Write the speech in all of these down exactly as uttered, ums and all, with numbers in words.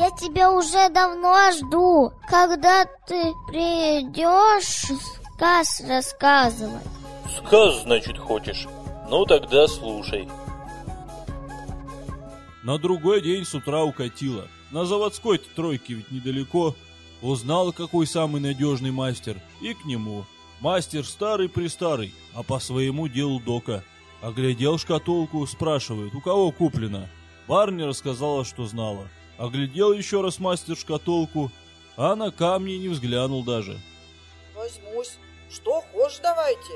Я тебя уже давно жду, когда ты придешь сказ рассказывать. Сказ, значит, хочешь? Ну тогда слушай. На другой день с утра укатила. На заводской-то тройке ведь недалеко. Узнала, какой самый надежный мастер, и к нему. Мастер старый-престарый, а по своему делу дока. Оглядел шкатулку, спрашивает, у кого куплено. Барыня рассказала, что знала. Оглядел еще раз мастер шкатулку, а на камни не взглянул даже. Возьмусь, что хочешь давайте.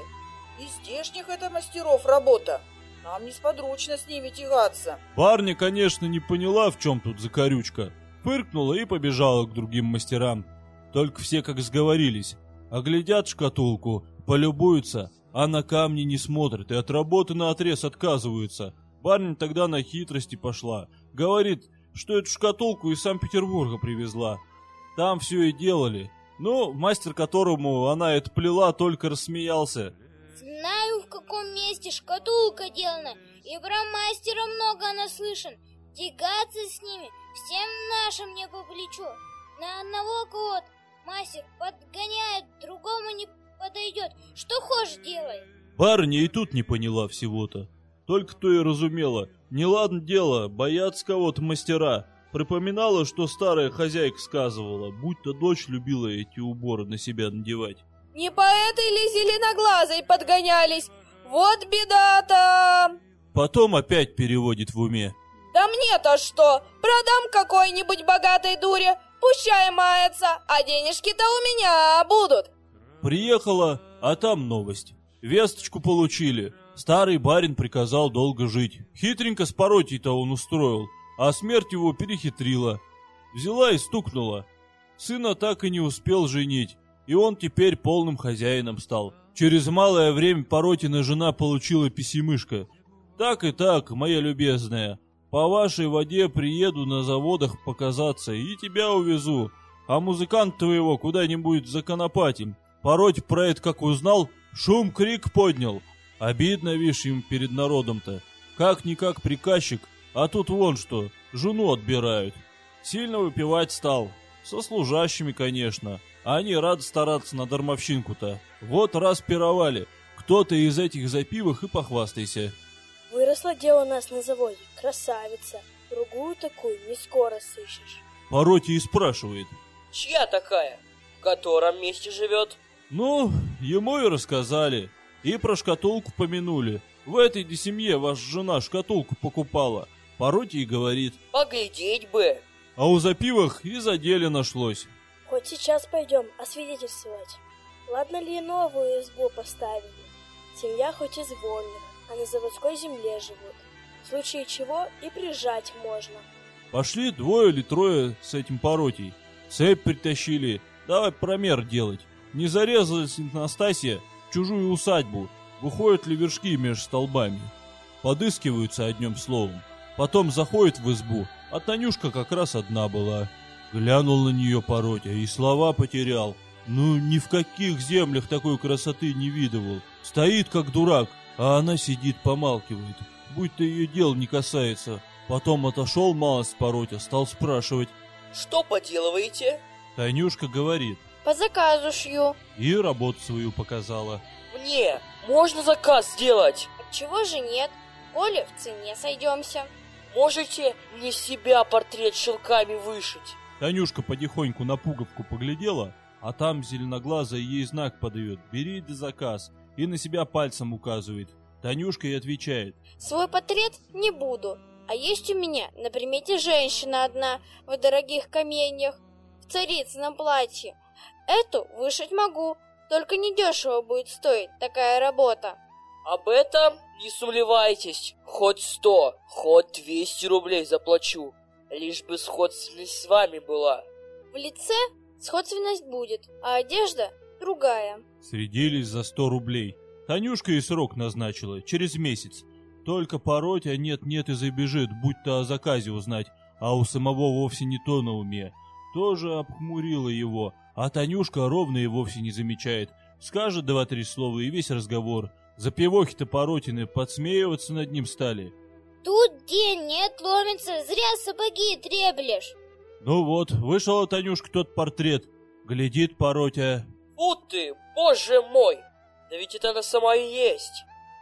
И здешних это мастеров работа. Нам несподручно с ними тягаться. Барыня, конечно, не поняла, в чем тут закорючка. Фыркнула и побежала к другим мастерам. Только все как сговорились. Оглядят шкатулку, полюбуются, а на камни не смотрят и от работы наотрез отказываются. Барыня тогда на хитрости пошла. Говорит, что эту шкатулку из Санкт-Петербурга привезла. Там все и делали. Ну, мастер, которому она это плела, только рассмеялся. Знаю, в каком месте шкатулка делана, и про мастера много наслышан. Тягаться с ними всем нашим не по плечу. На одного кого-то мастер подгоняет, другому не подойдет. Что хочешь делай. Барыня и тут не поняла всего-то. Только то и разумела. Неладно дело, боятся кого-то мастера. Припоминала, что старая хозяйка сказывала, будто дочь любила эти уборы на себя надевать. Не по этой ли зеленоглазой подгонялись? Вот беда-то! Потом опять переводит в уме. Да мне-то что? Продам какой-нибудь богатой дуре, пущай мается, а денежки-то у меня будут. Приехала, а там новость. Весточку получили. Старый барин приказал долго жить. Хитренько с Паротей-то он устроил, а смерть его перехитрила. Взяла и стукнула. Сына так и не успел женить, и он теперь полным хозяином стал. Через малое время Паротина жена получила писемышко. Так и так, моя любезная. По вашей воде приеду на заводах показаться и тебя увезу, а музыкант твоего куда-нибудь законопатим. Пароть про это как узнал, шум-крик поднял. Обидно, вишь, им перед народом-то. Как-никак приказчик, а тут вон что, жену отбирают. Сильно выпивать стал. Со служащими, конечно. Они рады стараться на дармовщинку-то. Вот раз пировали. Кто-то из этих запивых и похвастайся. Выросло дело нас на заводе. Красавица. Другую такую не скоро сыщешь. Паротий и спрашивает. Чья такая? В котором месте живет? Ну, ему и рассказали. И про шкатулку помянули. В этой де семье ваша жена шкатулку покупала. Паротий говорит. Поглядеть бы. А у запивах и за деле нашлось. Хоть сейчас пойдем освидетельствовать. Ладно ли новую избу поставили? Семья хоть из вольных, а на заводской земле живут. В случае чего и прижать можно. Пошли двое или трое с этим Паротей. Цепь притащили. Давай промер делать. Не зарезалась Настасья в чужую усадьбу. Выходят ли вершки меж столбами. Подыскиваются одним словом. Потом заходит в избу. А Танюшка как раз одна была. Глянул на нее Паротей и слова потерял. Ну, ни в каких землях такой красоты не видывал. Стоит как дурак, а она сидит, помалкивает. Будь-то ее дел не касается. Потом отошел малость Паротя, стал спрашивать. Что поделываете? Танюшка говорит. По заказу шью. И работу свою показала. Мне можно заказ сделать? Отчего же нет? Коли в цене сойдемся. Можете мне себя портрет шелками вышить? Танюшка потихоньку на пуговку поглядела, а там зеленоглазая ей знак подает. Бери да заказ. И на себя пальцем указывает. Танюшка и отвечает. Свой портрет не буду. А есть у меня на примете женщина одна в дорогих каменьях, в царицыном платье. Эту вышить могу, только недешево будет стоить такая работа. Об этом не сомневайтесь, хоть сто, хоть двести рублей заплачу, лишь бы сходственность с вами была. В лице сходственность будет, а одежда другая. Средились за сто рублей. Танюшка и срок назначила, через месяц. Только пороть, а нет-нет и забежит, будто о заказе узнать, а у самого вовсе не то на уме. Тоже обхмурила его, а Танюшка ровно и вовсе не замечает. Скажет два-три слова и весь разговор. Запивохи-то Паротины подсмеиваться над ним стали. Тут день не отломится, зря сапоги треплешь. Ну вот, вышел у Танюшки тот портрет. Глядит Паротя. Фу ты, боже мой! Да ведь это она сама и есть.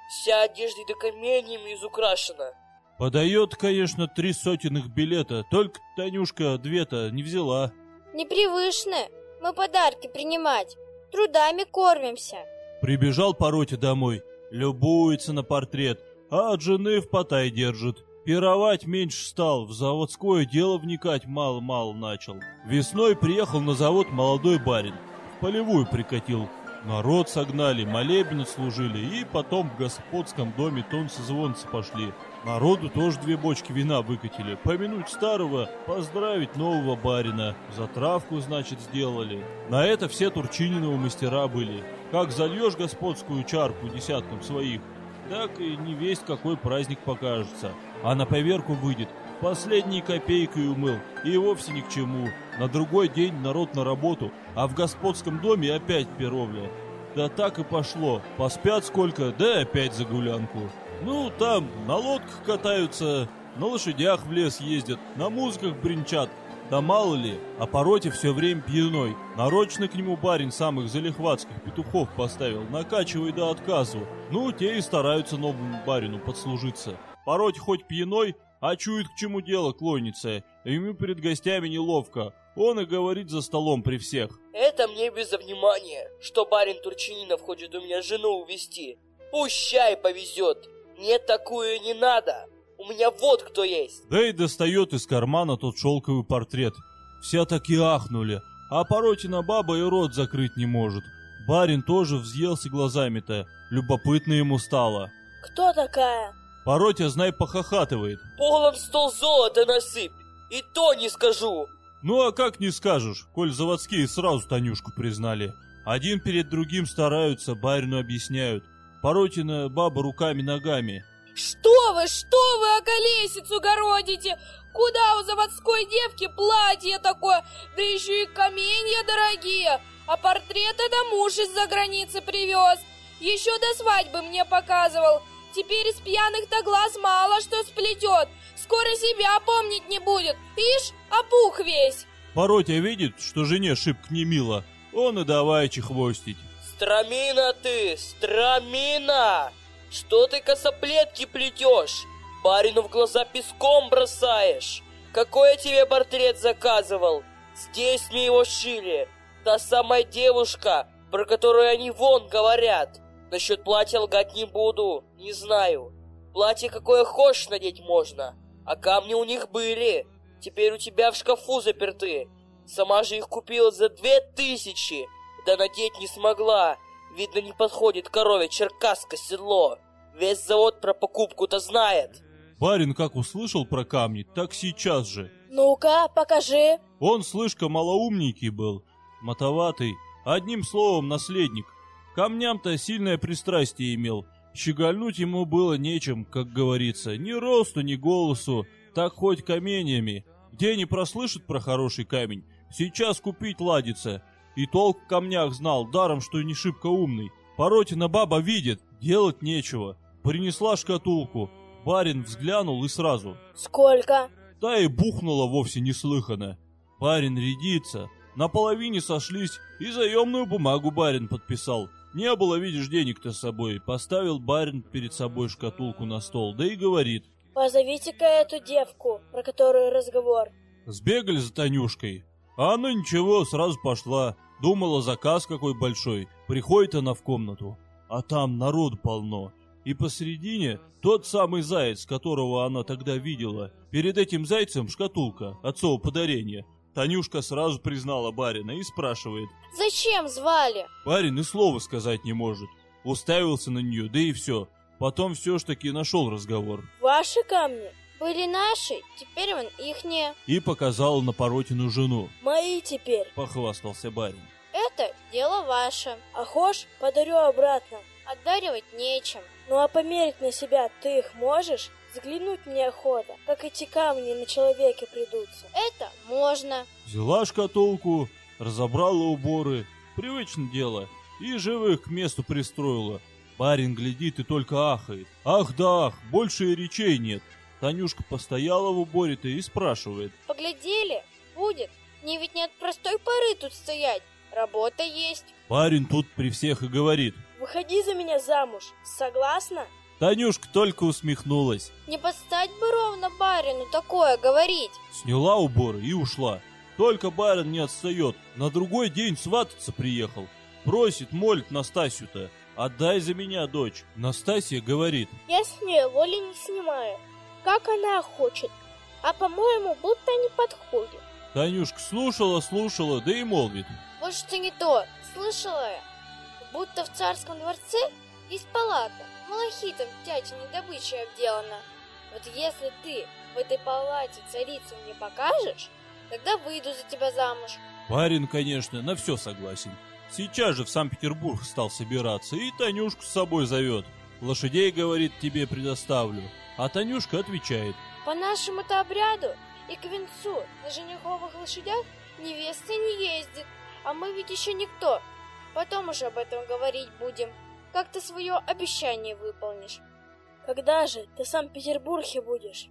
Вся одежда да каменьями изукрашена. Подает, конечно, три сотенных билета. Только Танюшка две-то не взяла. Непривычно. Мы подарки принимать. Трудами кормимся. Прибежал Паротя домой. Любуется на портрет. А от жены в потай держит. Пировать меньше стал, в заводское дело вникать мало-мало начал. Весной приехал на завод молодой барин, в полевую прикатил. Народ согнали, молебен служили, и потом в господском доме тонцы-звонцы пошли. Народу тоже две бочки вина выкатили, помянуть старого, поздравить нового барина. Затравку, значит, сделали. На это все Турчининовы мастера были. Как зальешь господскую чарку десятком своих, так и не весть какой праздник покажется. А на поверку выйдет, последней копейкой умыл, и вовсе ни к чему. На другой день народ на работу, а в господском доме опять пировля. Да так и пошло, поспят сколько, да опять за гулянку. Ну, там на лодках катаются, на лошадях в лес ездят, на музыках бренчат. Да мало ли, а Пароте все время пьяной. Нарочно к нему барин самых залихватских петухов поставил, накачивай до отказу. Ну, те и стараются новому барину подслужиться. Пароть хоть пьяной, а чует, к чему дело клонится. Ему перед гостями неловко. Он и говорит за столом при всех. Это мне без внимания, что барин Турчининов хочет у меня жену увести. Пущай повезет. Мне такую не надо. У меня вот кто есть. Да и достает из кармана тот шелковый портрет. Все таки ахнули. А Паротина баба и рот закрыть не может. Барин тоже взъелся глазами-то. Любопытно ему стало. Кто такая? Паротя, знай, похохатывает. Полом стол золота насыпь. И то не скажу. Ну а как не скажешь, коль заводские сразу Танюшку признали. Один перед другим стараются, барину объясняют. Паротина баба руками-ногами. Что вы, что вы околесицу городите? Куда у заводской девки платье такое? Да еще и каменья дорогие. А портрет это муж из-за границы привез. Еще до свадьбы мне показывал. Теперь из пьяных-то глаз мало что сплетет. Скоро себя помнить не будет. Ишь, опух весь. Паротя видит, что жене шибко не мило. Он и давай чехвостить. Страмина ты, страмина! Что ты косоплетки плетешь? Барину в глаза песком бросаешь. Какой я тебе портрет заказывал? Здесь мне его шили. Та самая девушка, про которую они вон говорят. Насчет платья лгать не буду, не знаю. Платье какое хочешь надеть можно. А камни у них были. Теперь у тебя в шкафу заперты. Сама же их купила за две тысячи. Да надеть не смогла. Видно, не подходит корове черкасское седло. Весь завод про покупку-то знает. Барин как услышал про камни, так сейчас же. Ну-ка, покажи. Он, слышка, малоумненький был, мотоватый, одним словом, наследник. Камням-то сильное пристрастие имел. Щегольнуть ему было нечем, как говорится, ни росту, ни голосу, так хоть каменьями. Где не прослышит про хороший камень, сейчас купить ладится. И толк в камнях знал, даром, что не шибко умный. Паротина баба видит, делать нечего. Принесла шкатулку. Барин взглянул и сразу. Сколько? Да и бухнула вовсе неслыханно. Барин рядится. На половине сошлись, и заемную бумагу барин подписал. Не было, видишь, денег-то с собой. Поставил барин перед собой шкатулку на стол, да и говорит. Позовите-ка эту девку, про которую разговор. Сбегали за Танюшкой. А она ничего, сразу пошла. Думала, заказ какой большой. Приходит она в комнату, а там народу полно. И посередине тот самый заяц, которого она тогда видела. Перед этим зайцем шкатулка, отцово подарение. Танюшка сразу признала барина и спрашивает. Зачем звали? Барин и слова сказать не может. Уставился на нее, да и все. Потом все ж таки нашел разговор. Ваши камни? Были наши, теперь вон ихние. И показал на Паротину жену. Мои теперь, похвастался барин. Это дело ваше. А хошь, подарю обратно. Отдаривать нечем. Ну а померить на себя ты их можешь? Заглянуть мне охота, как эти камни на человеке придутся. Это можно. Взяла шкатулку, разобрала уборы. Привычное дело. И живых к месту пристроила. Барин глядит и только ахает. Ах да ах, больше и речей нет. Танюшка постояла в уборе-то и спрашивает. Поглядели? будет. Мне ведь не от простой поры тут стоять. Работа есть. Парень тут при всех и говорит: выходи за меня замуж. Согласна? Танюшка только усмехнулась. Не подстать бы ровно барину такое говорить. Сняла уборы и ушла. Только барин не отстает. На другой день свататься приехал. Просит, молит Настасью-то: отдай за меня дочь. Настасья говорит: я с нее воли не снимаю, как она хочет, а по-моему, будто не подходит. Танюшка слушала-слушала, да и молвит: вот что не то, слышала я, будто в царском дворце есть палата, малахитом тятиной добычей обделана. Вот если ты в этой палате царицу мне покажешь, тогда выйду за тебя замуж. Парень, конечно, на все согласен. Сейчас же в Санкт-Петербург стал собираться и Танюшку с собой зовет. Лошадей, говорит, тебе предоставлю. А Танюшка отвечает: по нашему-то обряду и к венцу на жениховых лошадях невеста не ездит, а мы ведь еще никто. Потом уже об этом говорить будем. Как ты свое обещание выполнишь? Когда же ты в Санкт-Петербурге будешь?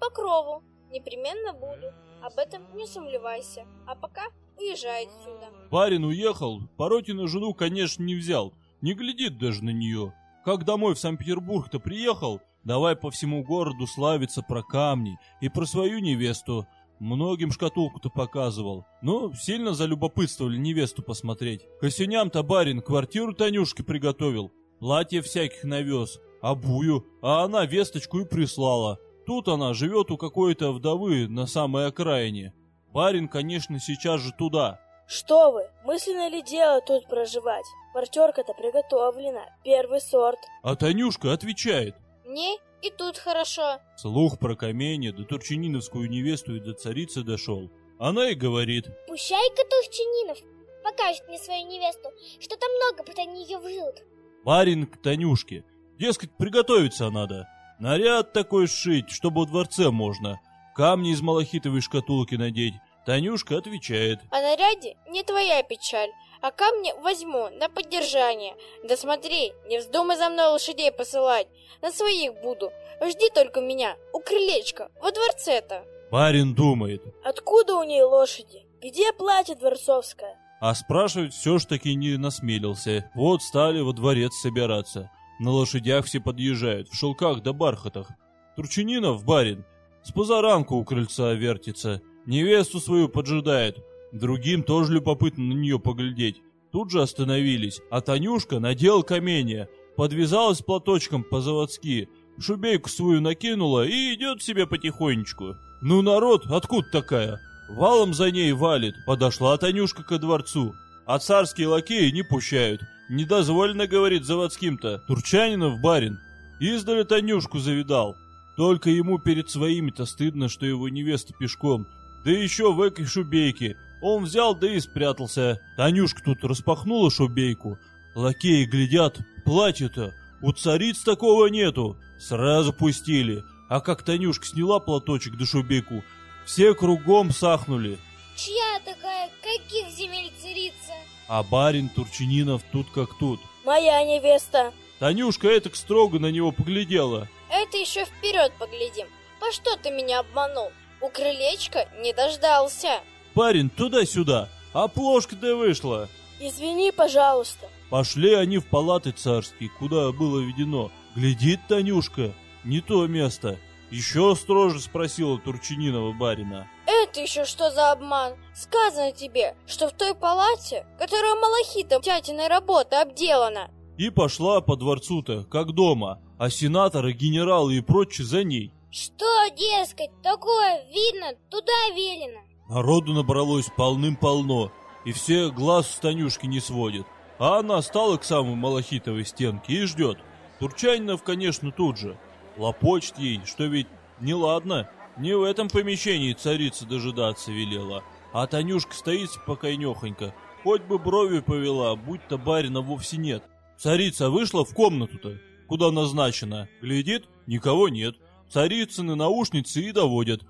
По крову. Непременно буду. Об этом не сомневайся. А пока уезжай отсюда. Барин уехал, Паротина жену, конечно, не взял. Не глядит даже на нее. Как домой в Санкт-Петербург-то приехал, давай по всему городу славиться про камни и про свою невесту. Многим шкатулку-то показывал, но сильно залюбопытствовали невесту посмотреть. К осеням-то барин квартиру Танюшке приготовил, платье всяких навез, обую, а она весточку и прислала. Тут она живет у какой-то вдовы на самой окраине. Барин, конечно, сейчас же туда. Что вы, мысленно ли дело тут проживать? Квартирка-то приготовлена, первый сорт. А Танюшка отвечает: мне и тут хорошо. Слух про камень до турчининовскую невесту и до царицы дошел. Она и говорит: пущай-ка Турчининов покажет мне свою невесту, что-то много под они ее выживут. Барин к Танюшке: дескать, приготовиться надо. Наряд такой сшить, чтобы во дворце можно. Камни из малахитовой шкатулки надеть. Танюшка отвечает: о наряде не твоя печаль, а камни возьму на поддержание. Да смотри, не вздумай за мной лошадей посылать, на своих буду. Жди только меня у крылечка во дворце-то. Барин думает: откуда у ней лошади? Где платье дворцовское? А спрашивать все ж таки не насмелился. Вот стали во дворец собираться. На лошадях все подъезжают, в шелках да бархатах. Турчининов, барин, с позаранку у крыльца вертится, невесту свою поджидает. Другим тоже любопытно на нее поглядеть. Тут же остановились, а Танюшка надела каменья, подвязалась платочком по-заводски, шубейку свою накинула и идет себе потихонечку. Ну народ, откуда такая? Валом за ней валит. Подошла Танюшка ко дворцу, а царские лакеи не пущают. Недозволено, говорит, заводским-то. Турчанинов, барин, издали Танюшку завидал. Только ему перед своими-то стыдно, что его невеста пешком, да еще в этой шубейке. Он взял, да и спрятался. Танюшка тут распахнула шубейку. Лакеи глядят, платье-то у цариц такого нету. Сразу пустили. А как Танюшка сняла платочек да шубейку, все кругом сахнули. Чья такая, каких земель царица? А барин Турчининов тут как тут: моя невеста. Танюшка этак строго на него поглядела. Это еще вперед поглядим. По что ты меня обманул? У крылечка не дождался. Парень туда-сюда, а плошка-то вышла. Извини, пожалуйста. Пошли они в палаты царские, куда было введено. Глядит Танюшка, не то место. Еще строже спросила Турчининова барина: это еще что за обман? Сказано тебе, что в той палате, которая малахитом тятиной работы обделана. И пошла по дворцу-то, как дома, а сенаторы, генералы и прочие за ней. Что, дескать, такое видно, туда велено. Народу набралось полным-полно, и все глаз с Танюшки не сводят. А она стала к самой малахитовой стенке и ждет. Турчанинов, конечно, тут же. Лопочет ей, что ведь неладно, не в этом помещении царица дожидаться велела. А Танюшка стоит спокойнёхонько, хоть бы бровью повела, будь-то барина вовсе нет. Царица вышла в комнату-то, куда назначена, глядит, никого нет. Царицыны наушницы и доводят.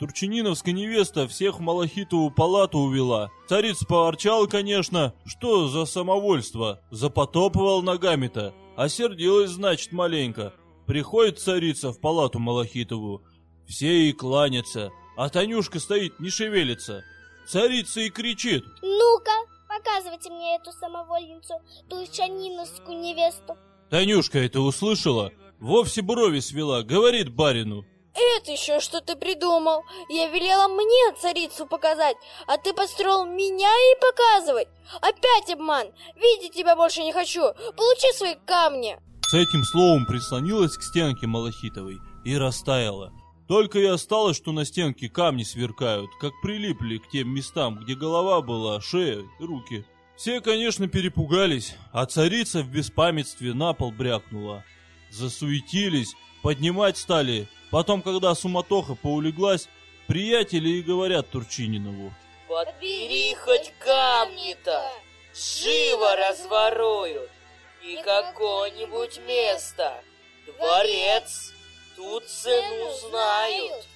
Турчининовская невеста всех в малахитовую палату увела. Царица поворчала, конечно, что за самовольство, запотопывал ногами-то. Осердилась, значит, маленько. Приходит царица в палату малахитовую, все ей кланятся, А Танюшка стоит, не шевелится. Царица и кричит: «Ну-ка, показывайте мне эту самовольницу, турчаниновскую невесту». Танюшка это услышала, вовсе брови свела, говорит барину: «Это еще что ты придумал? Я велела мне царицу показать, а ты построил меня ей показывать. Опять обман! Видеть тебя больше не хочу! Получи свои камни!» С этим словом прислонилась к стенке малахитовой и растаяла. Только и осталось, что на стенке камни сверкают, как прилипли к тем местам, где голова была, шея, руки. Все, конечно, перепугались, а царица в беспамятстве на пол брякнула. Засуетились, поднимать стали. Потом, когда суматоха поулеглась, приятели и говорят Турчининову: «Подбери хоть камни-то, живо разворуют, и какое-нибудь место, дворец, тут цену знают».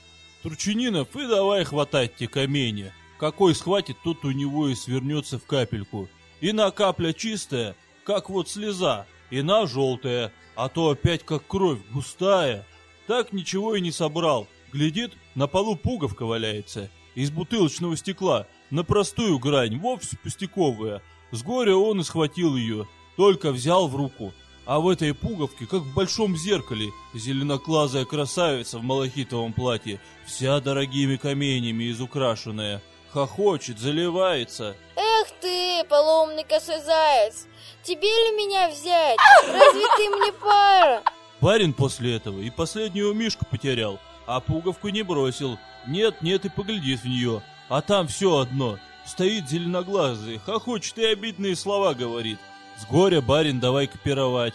Турчининов и давай хватать те камени. Какой схватит, тот у него и свернется в капельку. И на капля чистая, как вот слеза, и на желтая, а то опять как кровь густая. Так ничего и не собрал. Глядит, на полу пуговка валяется из бутылочного стекла, на простую грань, вовсе пустяковая. С горя он и схватил ее, только взял в руку. А в этой пуговке, как в большом зеркале, зеленоглазая красавица в малахитовом платье, вся дорогими каменями изукрашенная, хохочет, заливается. «Эх ты, полоумный косой заяц, тебе ли меня взять? Разве ты мне пара?» Барин после этого и последнюю мишку потерял, а пуговку не бросил. Нет, нет, и поглядит в нее, а там все одно. Стоит зеленоглазый, хохочет и обидные слова говорит. С горя барин давай копировать.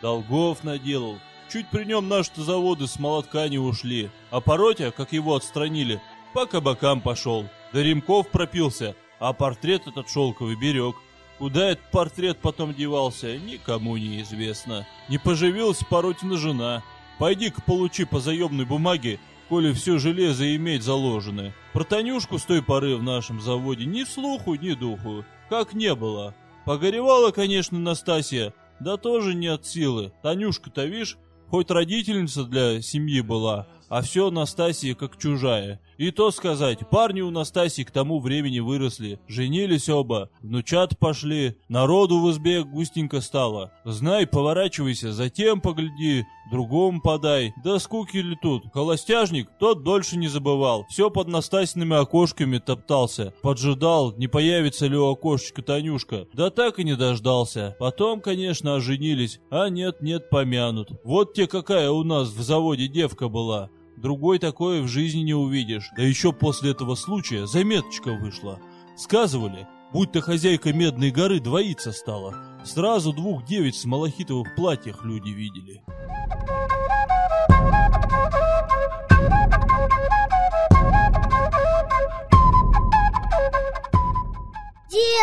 Долгов наделал. Чуть при нем наши-то заводы с молотка не ушли, а Паротя, как его отстранили, по кабакам пошел. До ремков пропился, а портрет этот шелковый берег. Куда этот портрет потом девался, никому не известно. Не поживилась Паротина жена. Пойди-ка получи по заемной бумаге, коли все железо и медь заложены. Про Танюшку с той поры в нашем заводе ни слуху, ни духу, как не было. Погоревала, конечно, Настасья, да тоже не от силы. Танюшка-то, вишь, хоть родительница для семьи была, а все Настасья как чужая. И то сказать, парни у Настасьи к тому времени выросли, женились оба, внучат пошли, народу в избе густенько стало. Знай, поворачивайся, затем погляди, другому подай. Да скуки ли тут? Холостяжник тот дольше не забывал, все под Настасьиными окошками топтался, поджидал, не появится ли у окошечка Танюшка. Да так и не дождался. Потом, конечно, оженились, а нет-нет помянут. Вот те какая у нас в заводе девка была. Другой такое в жизни не увидишь. Да еще после этого случая заметочка вышла. Сказывали, будто хозяйка Медной горы двоиться стала. Сразу двух девиц в малахитовых платьях люди видели.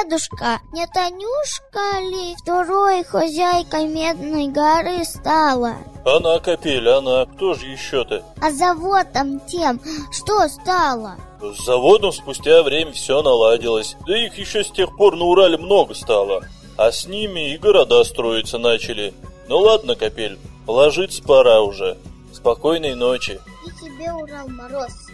«Дедушка, не Танюшка ли второй хозяйкой Медной горы стала?» «Она, Капель, она. Кто же еще-то?» «А заводом тем что стало?» «С заводом спустя время все наладилось. Да их еще с тех пор на Урале много стало. А с ними и города строиться начали. Ну ладно, Капель, ложиться пора уже. Спокойной ночи». «И тебе, Урал Мороз».